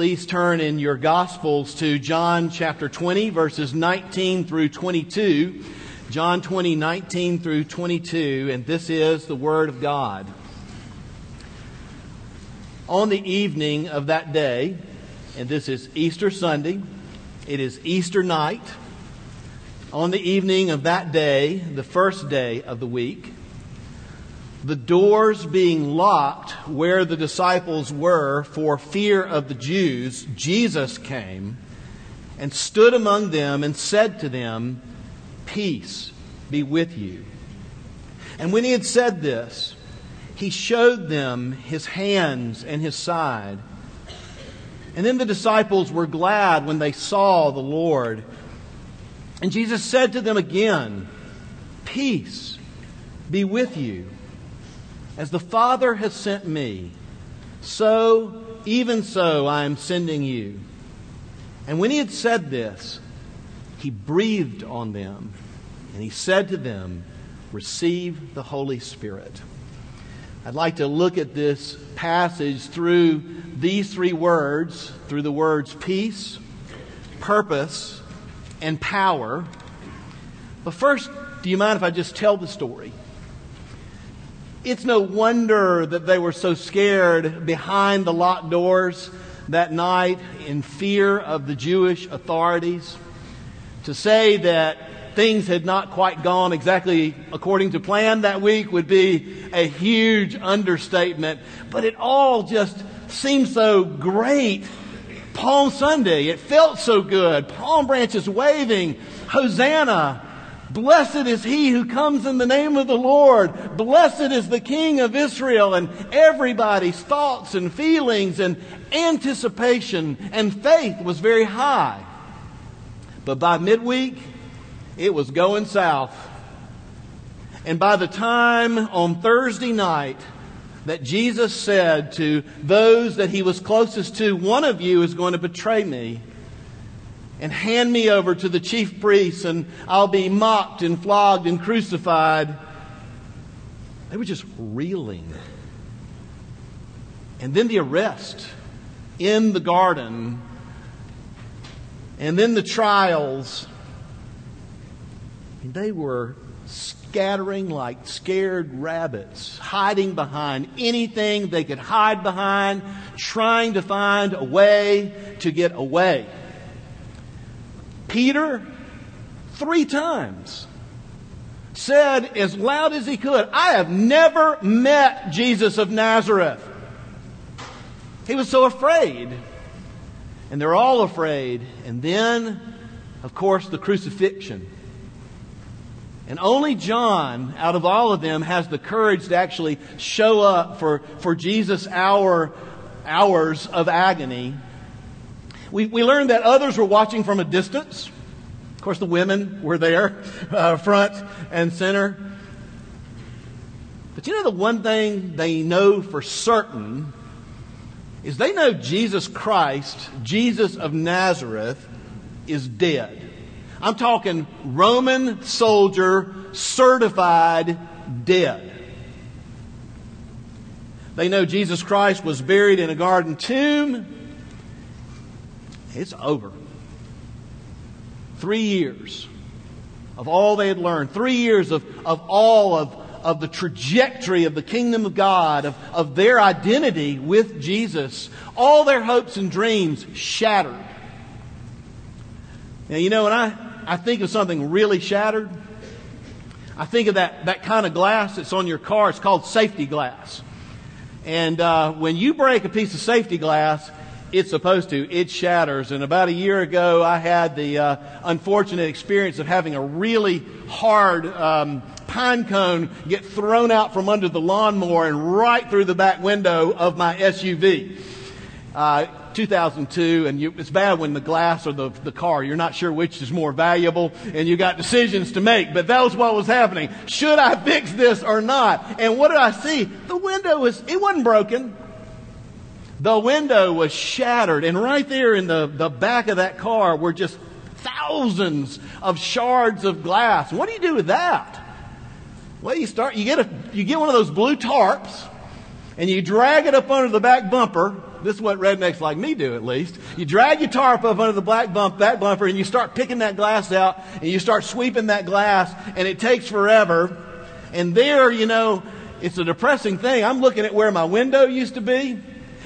please turn in your Gospels to John chapter 20, verses 19 through 22. John 20, 19 through 22, and this is the Word of God. On the evening of that day, and this is Easter Sunday, it is Easter night. On the evening of that day, the first day of the week, the doors being locked where the disciples were for fear of the Jews, Jesus came and stood among them and said to them, "Peace be with you." And when he had said this, he showed them his hands and his side. And then the disciples were glad when they saw the Lord. And Jesus said to them again, "Peace be with you. As the Father has sent me, so I am sending you." And when he had said this, he breathed on them, and he said to them, "Receive the Holy Spirit." I'd like to look at this passage through these three words, through the words peace, purpose, and power. But first, do you mind if I just tell the story? It's no wonder that they were so scared behind the locked doors that night in fear of the Jewish authorities. To say that things had not quite gone exactly according to plan that week would be a huge understatement, but it all just seemed so great. Palm Sunday, it felt so good. Palm branches waving, Hosanna. Blessed is he who comes in the name of the Lord. Blessed is the King of Israel. And everybody's thoughts and feelings and anticipation and faith was very high. But by midweek, it was going south. And by the time on Thursday night that Jesus said to those that he was closest to, "One of you is going to betray me and hand me over to the chief priests, and I'll be mocked and flogged and crucified," they were just reeling. And then the arrest in the garden, and then the trials. They were scattering like scared rabbits, hiding behind anything they could hide behind, trying to find a way to get away. Peter, 3 times, said as loud as he could, "I have never met Jesus of Nazareth." He was so afraid. And they're all afraid. And then, of course, the crucifixion. And only John, out of all of them, has the courage to actually show up for Jesus' hours of agony. We learned that others were watching from a distance. Of course, the women were there, front and center. But you know the one thing they know for certain is they know Jesus Christ, Jesus of Nazareth, is dead. I'm talking Roman soldier, certified dead. They know Jesus Christ was buried in a garden tomb. It's over. 3 years of all they had learned. 3 years of all of the trajectory of the kingdom of God, of their identity with Jesus. All their hopes and dreams shattered. Now, you know, when I think of something really shattered, I think of that kind of glass that's on your car. It's called safety glass. And when you break a piece of safety glass, it's supposed to. It shatters. And about a year ago, I had the unfortunate experience of having a really hard pine cone get thrown out from under the lawnmower and right through the back window of my SUV. 2002, and it's bad when the glass or the car, you're not sure which is more valuable, and you got decisions to make. But that was what was happening. Should I fix this or not? And what did I see? The window wasn't broken. The window was shattered, and right there in the back of that car were just thousands of shards of glass. What do you do with that? Well, you get one of those blue tarps, and you drag it up under the back bumper, This is what rednecks like me do, at least. You drag your tarp up under the back bumper, and you start picking that glass out, and you start sweeping that glass, and it takes forever. And there, you know, it's a depressing thing. I'm looking at where my window used to be,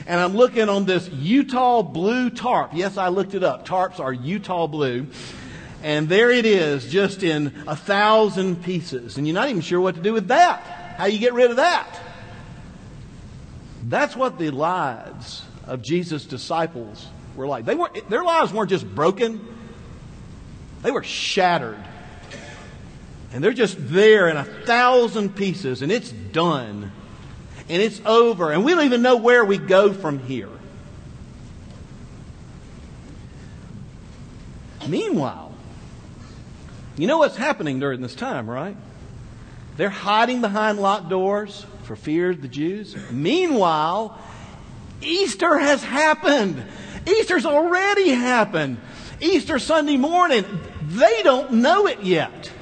and I'm looking on this Utah blue tarp. Yes, I looked it up. Tarps are Utah blue. And there it is, just in 1,000 pieces. And you're not even sure what to do with that. How you get rid of that? That's what the lives of Jesus' disciples were like. Their lives weren't just broken. They were shattered. And they're just there in 1,000 pieces. And it's done. And it's over. And we don't even know where we go from here. Meanwhile, you know what's happening during this time, right? They're hiding behind locked doors for fear of the Jews. Meanwhile, Easter has happened. Easter's already happened. Easter Sunday morning, they don't know it yet.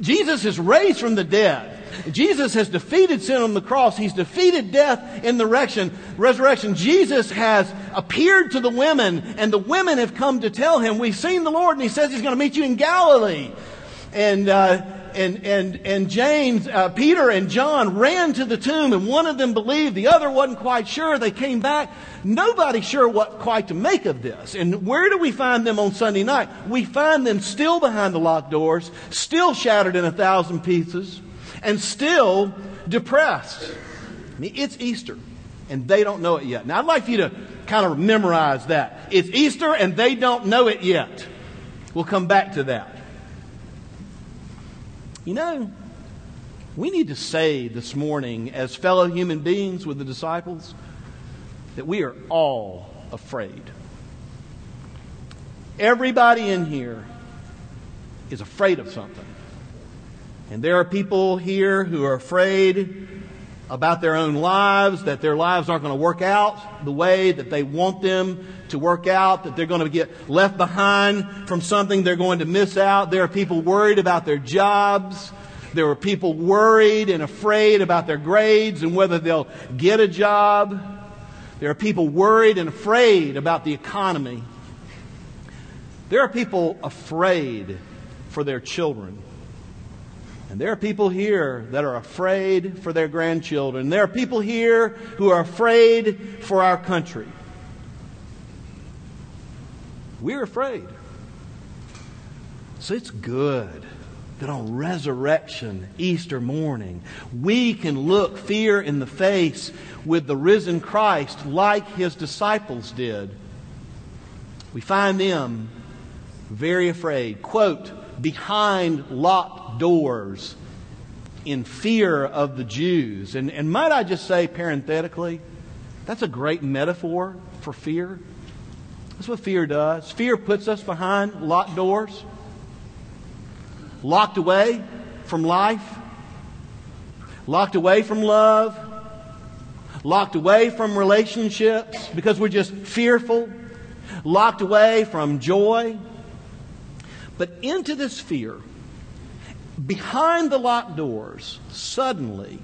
Jesus is raised from the dead. Jesus has defeated sin on the cross. He's defeated death in the resurrection. Jesus has appeared to the women, and the women have come to tell him, "We've seen the Lord," and he says he's going to meet you in Galilee. And James, Peter, and John ran to the tomb, and one of them believed, the other wasn't quite sure. They came back. Nobody's sure what quite to make of this. And where do we find them on Sunday night? We find them still behind the locked doors, still shattered in 1,000 pieces. And still depressed. I mean, it's Easter, and they don't know it yet. Now, I'd like for you to kind of memorize that. It's Easter, and they don't know it yet. We'll come back to that. You know, we need to say this morning, as fellow human beings with the disciples, that we are all afraid. Everybody in here is afraid of something. And there are people here who are afraid about their own lives, that their lives aren't going to work out the way that they want them to work out, that they're going to get left behind from something they're going to miss out. There are people worried about their jobs. There are people worried and afraid about their grades and whether they'll get a job. There are people worried and afraid about the economy. There are people afraid for their children. And there are people here that are afraid for their grandchildren. There are people here who are afraid for our country. We're afraid. So it's good that on resurrection, Easter morning, we can look fear in the face with the risen Christ like his disciples did. We find them very afraid. Quote, behind locked doors in fear of the Jews. And might I just say parenthetically, that's a great metaphor for fear. That's what fear does. Fear puts us behind locked doors, locked away from life, locked away from love, locked away from relationships because we're just fearful, locked away from joy. But into this fear, behind the locked doors, suddenly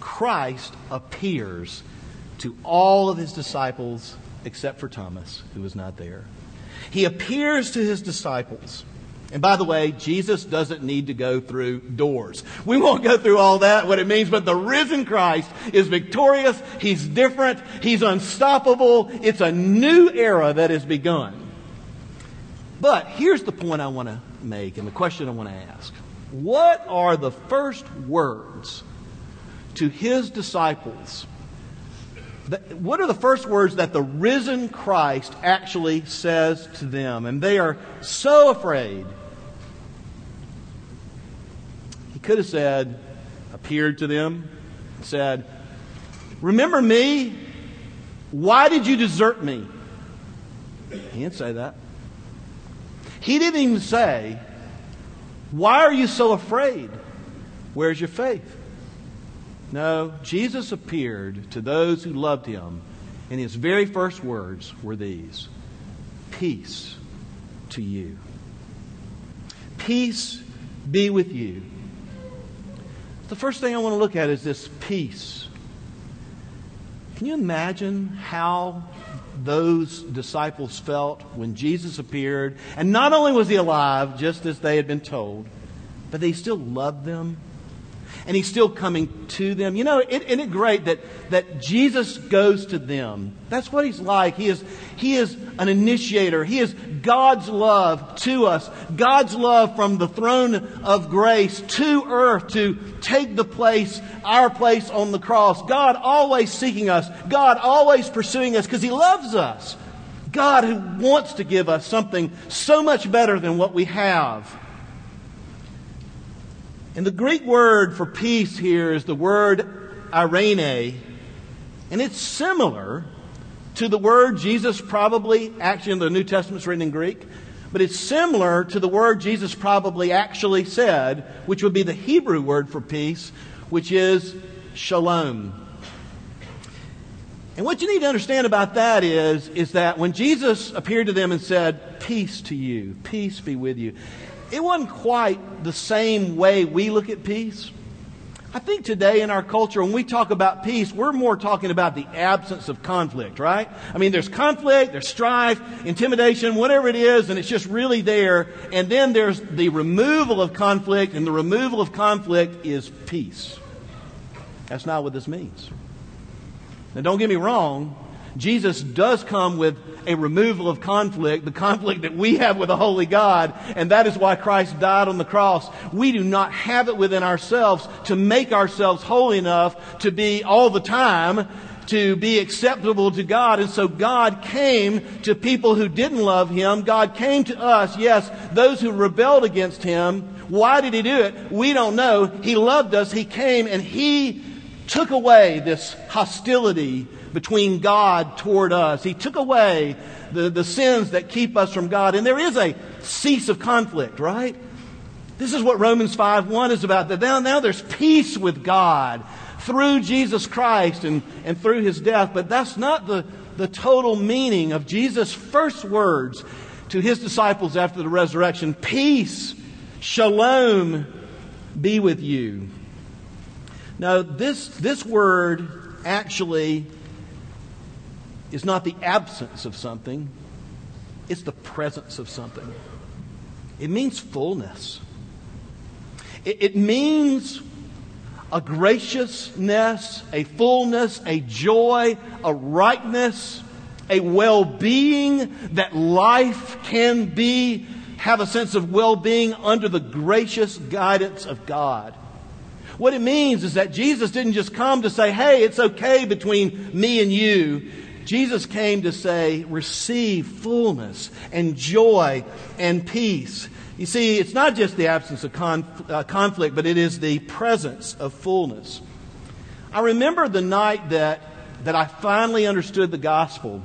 Christ appears to all of his disciples except for Thomas, who was not there. He appears to his disciples. And by the way, Jesus doesn't need to go through doors. We won't go through all that, what it means, but the risen Christ is victorious. He's different. He's unstoppable. It's a new era that has begun. But here's the point I want to make and the question I want to ask. What are the first words to his disciples? What are the first words that the risen Christ actually says to them? And they are so afraid. He could have said, appeared to them, said, "Remember me? Why did you desert me?" He didn't say that. He didn't even say, "Why are you so afraid? Where's your faith?" No, Jesus appeared to those who loved him, and his very first words were these, "Peace to you. Peace be with you." The first thing I want to look at is this peace. Can you imagine how those disciples felt when Jesus appeared? And not only was he alive, just as they had been told, but they still loved them. And he's still coming to them. You know, isn't it great that Jesus goes to them? That's what he's like. He is an initiator. He is God's love to us. God's love from the throne of grace to earth to take the place, our place on the cross. God always seeking us. God always pursuing us because He loves us. God who wants to give us something so much better than what we have. And the Greek word for peace here is the word eirene. And it's similar to the word Jesus probably, actually in the New Testament's written in Greek, but it's similar to the word Jesus probably actually said, which would be the Hebrew word for peace, which is shalom. And what you need to understand about that is that when Jesus appeared to them and said, "Peace to you, peace be with you," it wasn't quite the same way we look at peace. I think today in our culture, when we talk about peace, we're more talking about the absence of conflict, right? I mean, there's conflict, there's strife, intimidation, whatever it is, and it's just really there. And then there's the removal of conflict, and the removal of conflict is peace. That's not what this means. Now, don't get me wrong. Jesus does come with a removal of conflict, the conflict that we have with a holy God, and that is why Christ died on the cross. We do not have it within ourselves to make ourselves holy enough to be all the time, to be acceptable to God. And so God came to people who didn't love Him. God came to us, yes, those who rebelled against Him. Why did He do it? We don't know. He loved us. He came and He took away this hostility between God toward us. He took away the sins that keep us from God. And there is a cease of conflict, right? This is what Romans 5:1 is about. That now there's peace with God through Jesus Christ and through His death. But that's not the total meaning of Jesus' first words to His disciples after the resurrection. Peace, shalom, be with you. Now, this word actually is not the absence of something. It's the presence of something. It means fullness. It means a graciousness, a fullness, a joy, a rightness, a well-being, that life can be, have a sense of well-being under the gracious guidance of God. What it means is that Jesus didn't just come to say, "Hey, it's okay between me and you." Jesus came to say, receive fullness and joy and peace. You see, it's not just the absence of conflict, but it is the presence of fullness. I remember the night that I finally understood the gospel.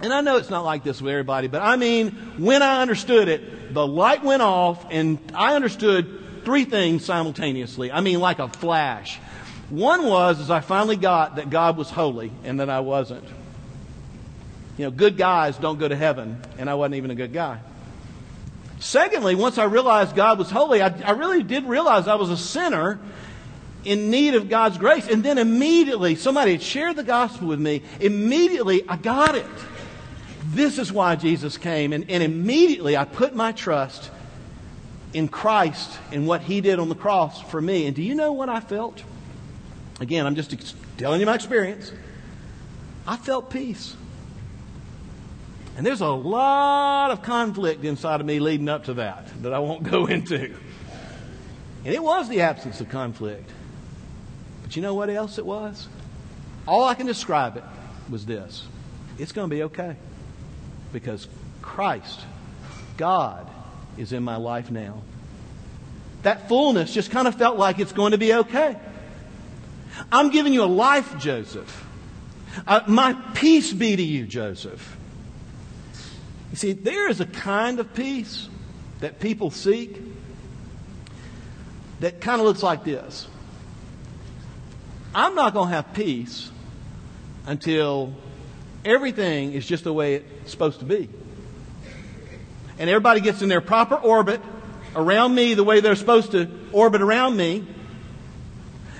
And I know it's not like this with everybody, but I mean, when I understood it, the light went off and I understood three things simultaneously. I mean, like a flash. One was, as I finally got that God was holy and that I wasn't. You know, good guys don't go to heaven, and I wasn't even a good guy. Secondly, once I realized God was holy, I really did realize I was a sinner in need of God's grace. And then immediately, somebody had shared the gospel with me. Immediately, I got it. This is why Jesus came. And immediately, I put my trust in Christ and what He did on the cross for me. And do you know what I felt? Again, I'm just telling you my experience. I felt peace. And there's a lot of conflict inside of me leading up to that I won't go into. And it was the absence of conflict. But you know what else it was? All I can describe it was this. It's going to be okay. Because Christ, God, is in my life now. That fullness just kind of felt like it's going to be okay. I'm giving you a life, Joseph. My peace be to you, Joseph. You see, there is a kind of peace that people seek that kind of looks like this. I'm not going to have peace until everything is just the way it's supposed to be. And everybody gets in their proper orbit around me the way they're supposed to orbit around me.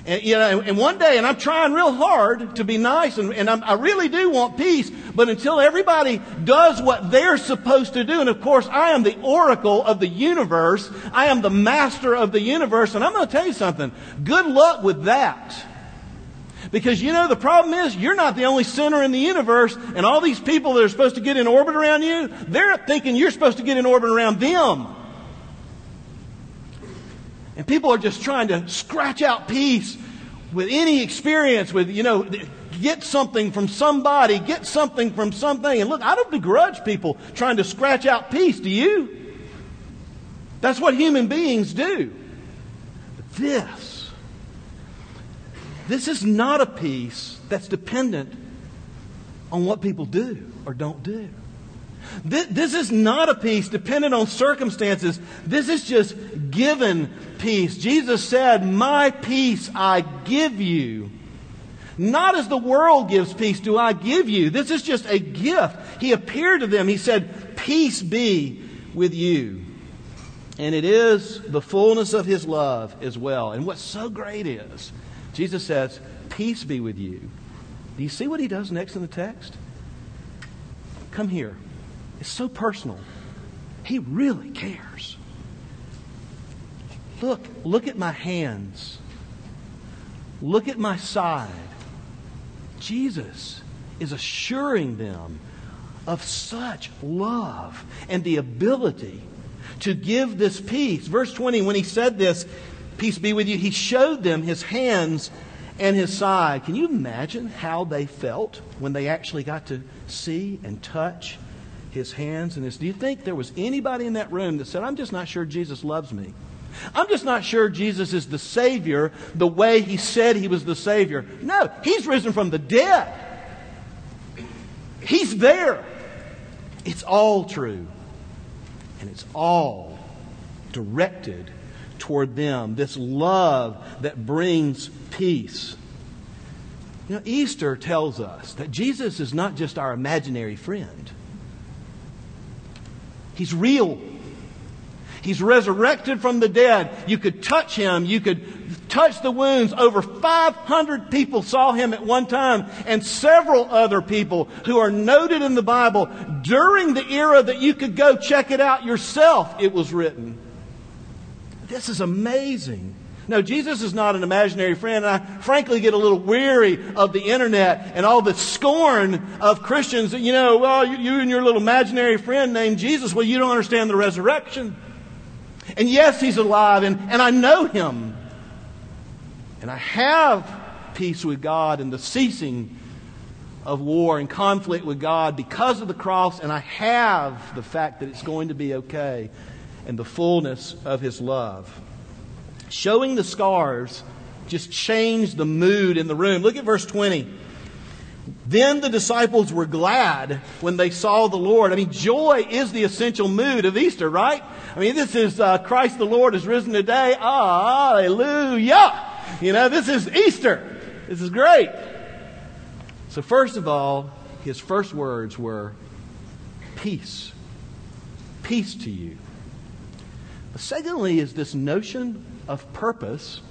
And, you know, and one day, and I'm trying real hard to be nice, and I really do want peace, but until everybody does what they're supposed to do, and of course, I am the oracle of the universe, I am the master of the universe, and I'm going to tell you something, good luck with that. Because, you know, the problem is, you're not the only sinner in the universe, and all these people that are supposed to get in orbit around you, they're thinking you're supposed to get in orbit around them. And people are just trying to scratch out peace with any experience, with, you know, get something from somebody, get something from something. And look, I don't begrudge people trying to scratch out peace, do you? That's what human beings do. But This is not a peace that's dependent on what people do or don't do. This is not a peace dependent on circumstances. This is just given peace. Jesus said, "My peace I give you. Not as the world gives peace do I give you." This is just a gift. He appeared to them. He said, "Peace be with you." And it is the fullness of His love as well. And what's so great is, Jesus says, "Peace be with you." Do you see what He does next in the text? Come here. It's so personal. He really cares. Look at my hands. Look at my side. Jesus is assuring them of such love and the ability to give this peace. Verse 20, when He said this, "Peace be with you," He showed them His hands and His side. Can you imagine how they felt when they actually got to see and touch His hands and His... Do you think there was anybody in that room that said, "I'm just not sure Jesus loves me. I'm just not sure Jesus is the Savior the way He said He was the Savior"? No, He's risen from the dead. He's there. It's all true. And it's all directed toward them, this love that brings peace. You know, Easter tells us that Jesus is not just our imaginary friend. He's real. He's resurrected from the dead. You could touch Him. You could touch the wounds. Over 500 people saw Him at one time, and several other people who are noted in the Bible during the era that you could go check it out yourself, it was written. This is amazing. No, Jesus is not an imaginary friend. And I frankly get a little weary of the internet and all the scorn of Christians that, you know, well, you and your little imaginary friend named Jesus, well, you don't understand the resurrection. And yes, He's alive, and I know Him. And I have peace with God and the ceasing of war and conflict with God because of the cross, and I have the fact that it's going to be okay. And the fullness of His love. Showing the scars just changed the mood in the room. Look at verse 20. Then the disciples were glad when they saw the Lord. I mean, joy is the essential mood of Easter, right? I mean, this is Christ the Lord is risen today. Hallelujah! You know, this is Easter. This is great. So first of all, His first words were, "Peace. Peace to you." Secondly is this notion of purpose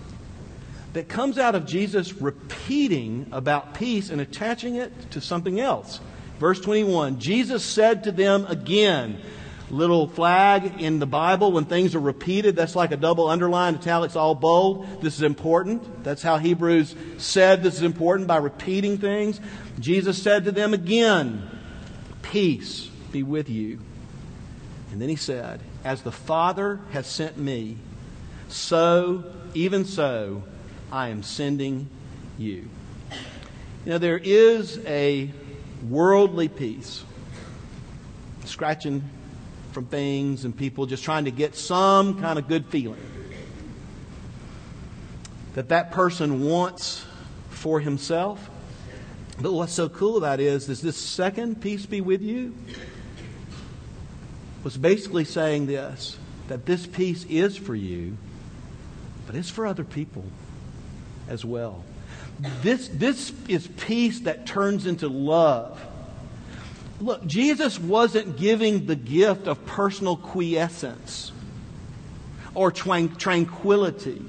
that comes out of Jesus repeating about peace and attaching it to something else. Verse 21, Jesus said to them again. Little flag in the Bible, when things are repeated, that's like a double underline, italics, all bold. This is important. That's how Hebrews said this is important, by repeating things. Jesus said to them again, "Peace be with you." And then He said, "As the Father has sent me, so, even so, I am sending you." You know, there is a worldly peace, scratching from things and people, just trying to get some kind of good feeling that person wants for himself. But what's so cool about it is this second, "Peace be with you," was basically saying this, that this peace is for you, but it's for other people as well. This is peace that turns into love. Look, Jesus wasn't giving the gift of personal quiescence or tranquility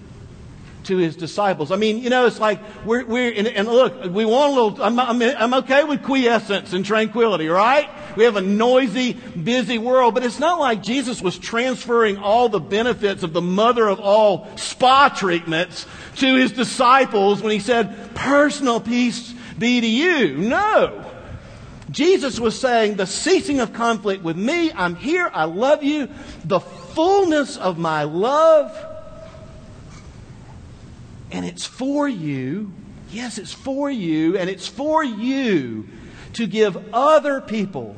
to his disciples. I mean, you know, it's like we're, and look, we want a little, I'm okay with quiescence and tranquility, right? We have a noisy, busy world, but it's not like Jesus was transferring all the benefits of the mother of all spa treatments to his disciples when he said, personal peace be to you. No. Jesus was saying, the ceasing of conflict with me, I'm here, I love you, the fullness of my love, and it's for you, yes, it's for you, and it's for you to give other people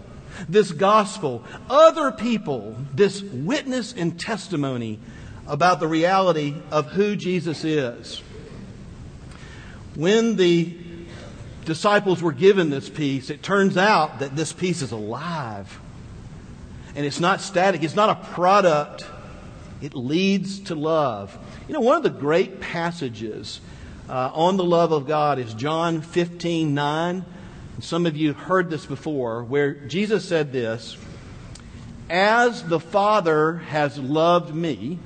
this gospel, other people this witness and testimony about the reality of who Jesus is. When the disciples were given this peace, it turns out that this peace is alive. And it's not static. It's not a product. It leads to love. You know, one of the great passages on the love of God is John 15:9. And some of you heard this before, where Jesus said this, as the Father has loved me,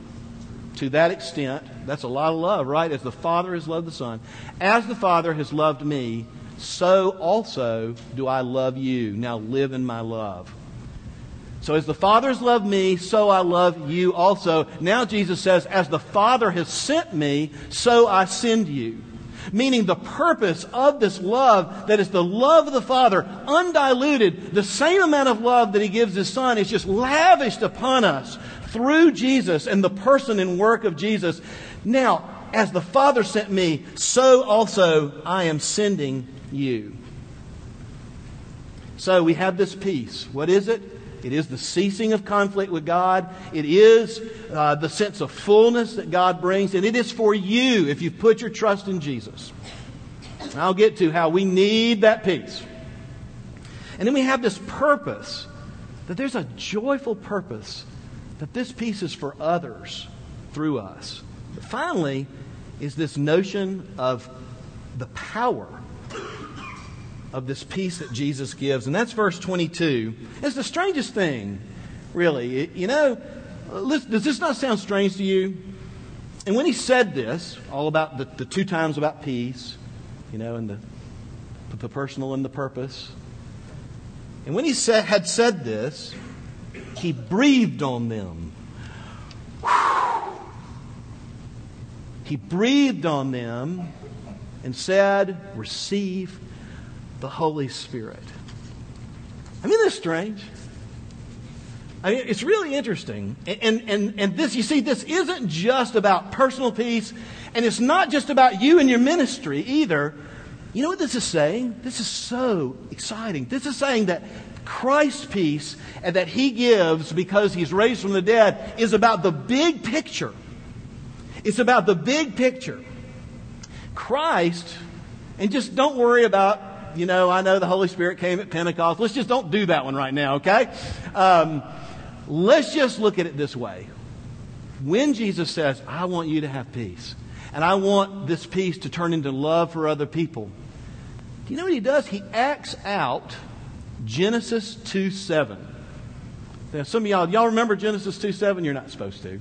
to that extent, that's a lot of love, right? As the Father has loved the Son. As the Father has loved me, so also do I love you. Now live in my love. So as the Father has loved me, so I love you also. Now Jesus says, as the Father has sent me, so I send you. Meaning the purpose of this love, that is the love of the Father, undiluted, the same amount of love that He gives His Son, is just lavished upon us through Jesus and the person and work of Jesus. Now, as the Father sent me, so also I am sending you. So we have this peace. What is it? It is the ceasing of conflict with God. It is the sense of fullness that God brings. And it is for you if you've put your trust in Jesus. And I'll get to how we need that peace. And then we have this purpose, that there's a joyful purpose, that this peace is for others through us. But finally is this notion of the power of this peace that Jesus gives. And that's verse 22. It's the strangest thing, really. You know, does this not sound strange to you? And when he said this, all about the two times about peace, you know, and the personal and the purpose. And when he had said this, he breathed on them. Whew. He breathed on them and said, receive the Holy Spirit. I mean, this is strange. I mean, it's really interesting. And this, you see, this isn't just about personal peace, and it's not just about you and your ministry either. You know what this is saying? This is so exciting. This is saying that Christ's peace, and that He gives because He's raised from the dead, is about the big picture. It's about the big picture. Christ, and just don't worry about, you know, I know the Holy Spirit came at Pentecost. Let's just don't do that one right now, okay? Let's just look at it this way. When Jesus says, I want you to have peace, and I want this peace to turn into love for other people, do you know what He does? He acts out Genesis 2:7. Now, some of y'all remember Genesis 2:7? You're not supposed to.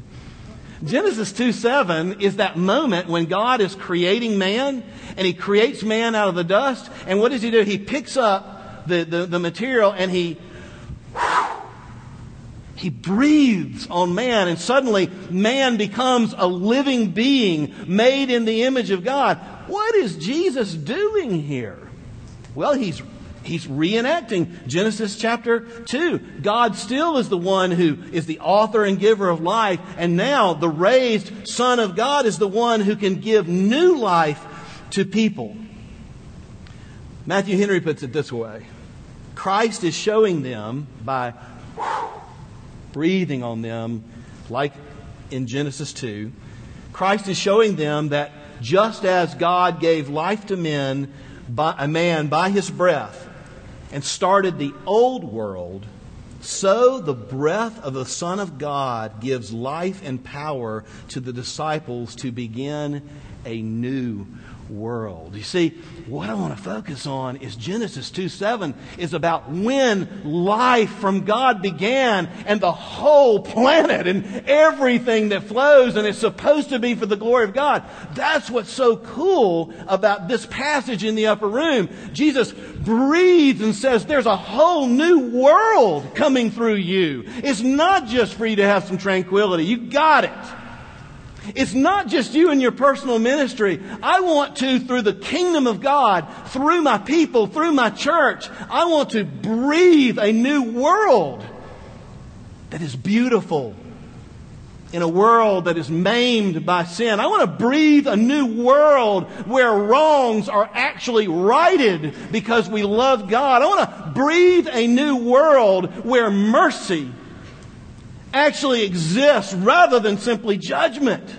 Genesis 2:7 is that moment when God is creating man, and He creates man out of the dust. And what does He do? He picks up the material and he breathes on man, and suddenly man becomes a living being made in the image of God. What is Jesus doing here? Well, He's reenacting Genesis chapter 2. God still is the one who is the author and giver of life. And now the raised Son of God is the one who can give new life to people. Matthew Henry puts it this way. Christ is showing them by breathing on them, like in Genesis 2. Christ is showing them that just as God gave life to men by a man by his breath, and started the old world, so the breath of the Son of God gives life and power to the disciples to begin a new world. You see, what I want to focus on is Genesis 2:7 is about when life from God began and the whole planet and everything that flows, and it's supposed to be for the glory of God. That's what's so cool about this passage in the upper room. Jesus breathes and says, there's a whole new world coming through you. It's not just for you to have some tranquility. You got it. It's not just you and your personal ministry. I want to, through the kingdom of God, through my people, through my church, I want to breathe a new world that is beautiful in a world that is maimed by sin. I want to breathe a new world where wrongs are actually righted because we love God. I want to breathe a new world where mercy actually exists rather than simply judgment.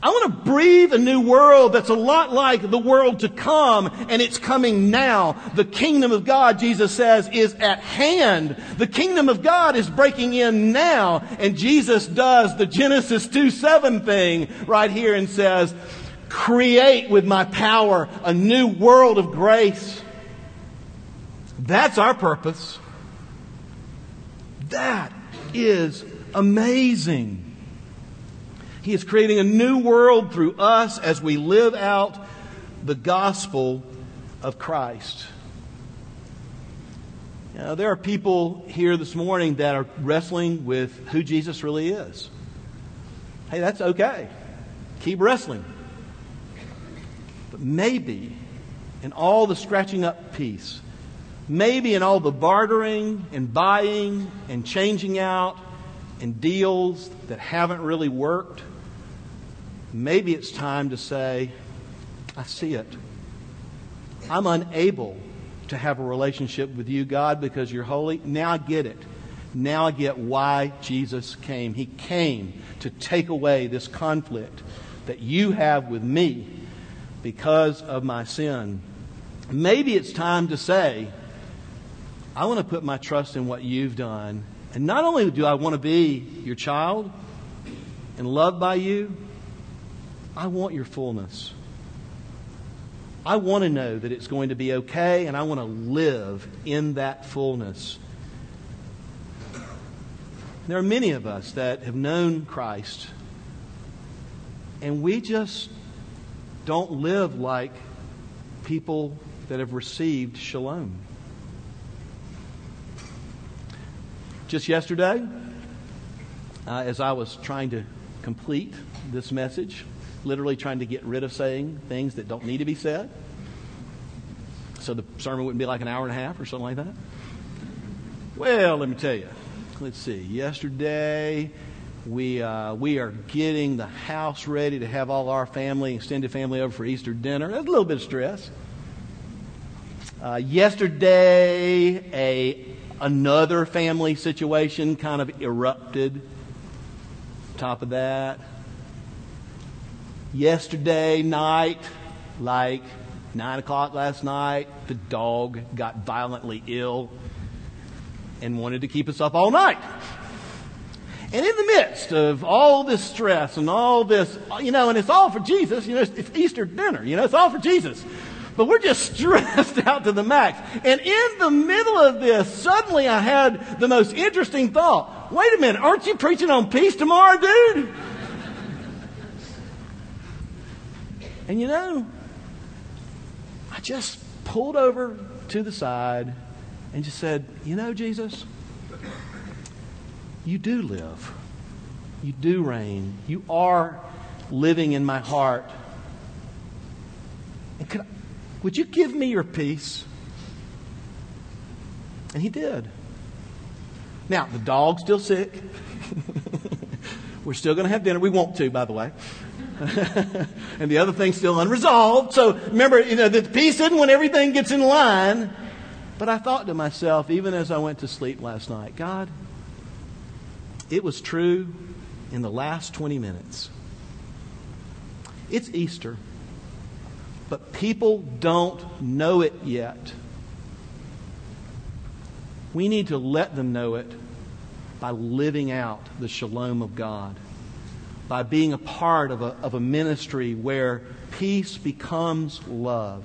I want to breathe a new world that's a lot like the world to come, and it's coming now. The kingdom of God, Jesus says, is at hand. The kingdom of God is breaking in now, and Jesus does the Genesis 2:7 thing right here and says, create with my power a new world of grace. That's our purpose. That is amazing. He is creating a new world through us as we live out the gospel of Christ. Now, there are people here this morning that are wrestling with who Jesus really is. Hey, that's okay. Keep wrestling. But maybe in all the scratching up piece, maybe in all the bartering and buying and changing out and deals that haven't really worked, maybe it's time to say, I see it. I'm unable to have a relationship with you, God, because you're holy. Now I get it. Now I get why Jesus came. He came to take away this conflict that you have with me because of my sin. Maybe it's time to say, I want to put my trust in what you've done. And not only do I want to be your child and loved by you, I want your fullness. I want to know that it's going to be okay, and I want to live in that fullness. There are many of us that have known Christ, and we just don't live like people that have received shalom. Just yesterday, as I was trying to complete this message, literally trying to get rid of saying things that don't need to be said, so the sermon wouldn't be like an hour and a half or something like that. Well, let me tell you. Let's see. Yesterday, we are getting the house ready to have all our family, extended family over for Easter dinner. That's a little bit of stress. Yesterday, another family situation kind of erupted. Top of that, yesterday night, like 9 o'clock last night, the dog got violently ill and wanted to keep us up all night. And in the midst of all this stress and all this, and it's all for Jesus, it's Easter dinner, it's all for Jesus. But we're just stressed out to the max. And in the middle of this, suddenly I had the most interesting thought. Wait a minute, aren't you preaching on peace tomorrow, dude? And I just pulled over to the side and just said, Jesus, you do live. You do reign. You are living in my heart. And would you give me your peace? And he did. Now, the dog's still sick. We're still going to have dinner. We want to, by the way. And the other thing's still unresolved. So remember, the peace isn't when everything gets in line. But I thought to myself, even as I went to sleep last night, God, it was true in the last 20 minutes. It's Easter. But people don't know it yet. We need to let them know it by living out the shalom of God, by being a part of a ministry where peace becomes love.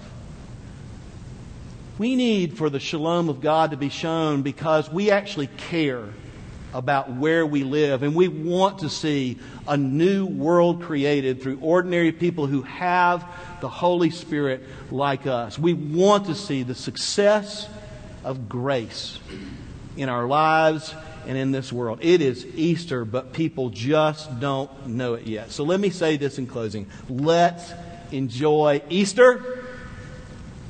We need for the shalom of God to be shown because we actually care about where we live, and we want to see a new world created through ordinary people who have the Holy Spirit like us. We want to see the success of grace in our lives and in this world. It is Easter, but people just don't know it yet. So let me say this in closing. Let's enjoy Easter,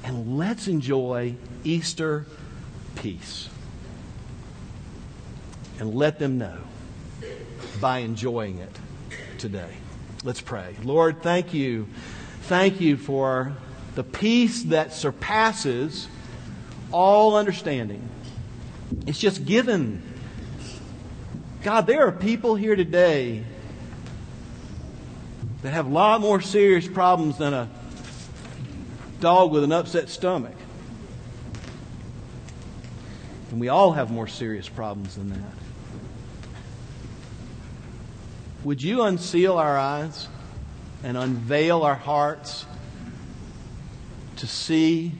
and let's enjoy Easter peace. And let them know by enjoying it today. Let's pray. Lord, thank you. Thank you for the peace that surpasses all understanding. It's just given. God, there are people here today that have a lot more serious problems than a dog with an upset stomach. And we all have more serious problems than that. Would you unseal our eyes and unveil our hearts to see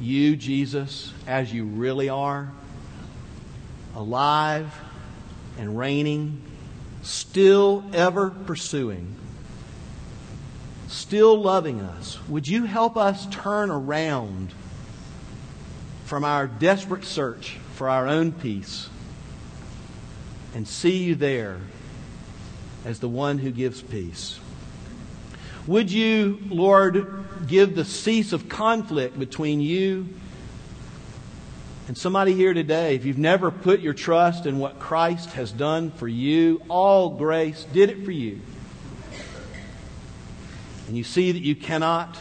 you, Jesus, as you really are, alive and reigning, still ever pursuing, still loving us. Would you help us turn around from our desperate search for our own peace and see you there as the one who gives peace? Would you, Lord, give the cease of conflict between you and somebody here today? If you've never put your trust in what Christ has done for you, all grace did it for you, and you see that you cannot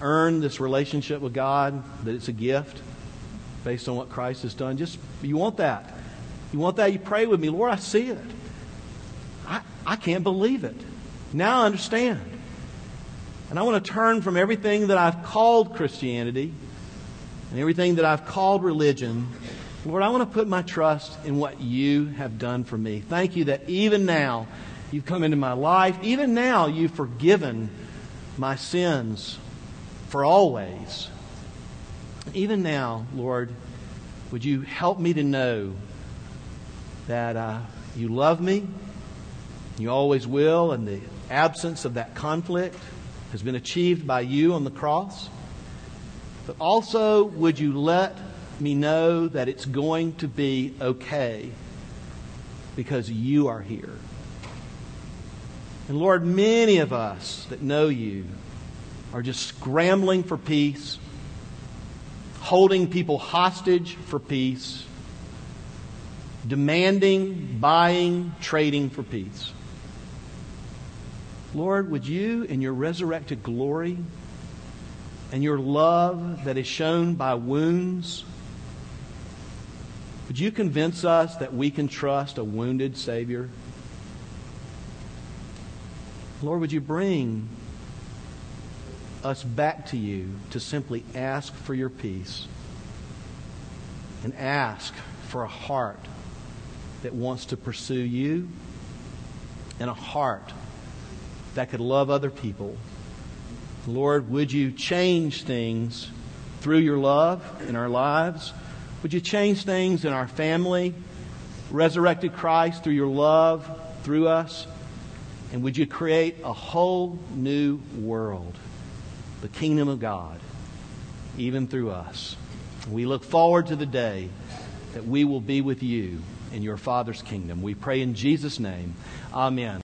earn this relationship with God, that it's a gift based on what Christ has done, just, you want that. You want that, you pray with me. Lord, I see it. I can't believe it. Now I understand. And I want to turn from everything that I've called Christianity and everything that I've called religion. Lord, I want to put my trust in what you have done for me. Thank you that even now you've come into my life. Even now you've forgiven my sins for always. Even now, Lord, would you help me to know that you love me, you always will, and the absence of that conflict has been achieved by you on the cross. But also, would you let me know that it's going to be okay because you are here. And Lord, many of us that know you are just scrambling for peace, holding people hostage for peace, demanding, buying, trading for peace. Lord, would you, in your resurrected glory and your love that is shown by wounds, would you convince us that we can trust a wounded Savior? Lord, would you bring us back to you to simply ask for your peace and ask for a heart that wants to pursue you and a heart that could love other people. Lord, would you change things through your love in our lives? Would you change things in our family? Resurrected Christ, through your love, through us. And would you create a whole new world, the kingdom of God, even through us? We look forward to the day that we will be with you in your Father's kingdom. We pray in Jesus' name. Amen.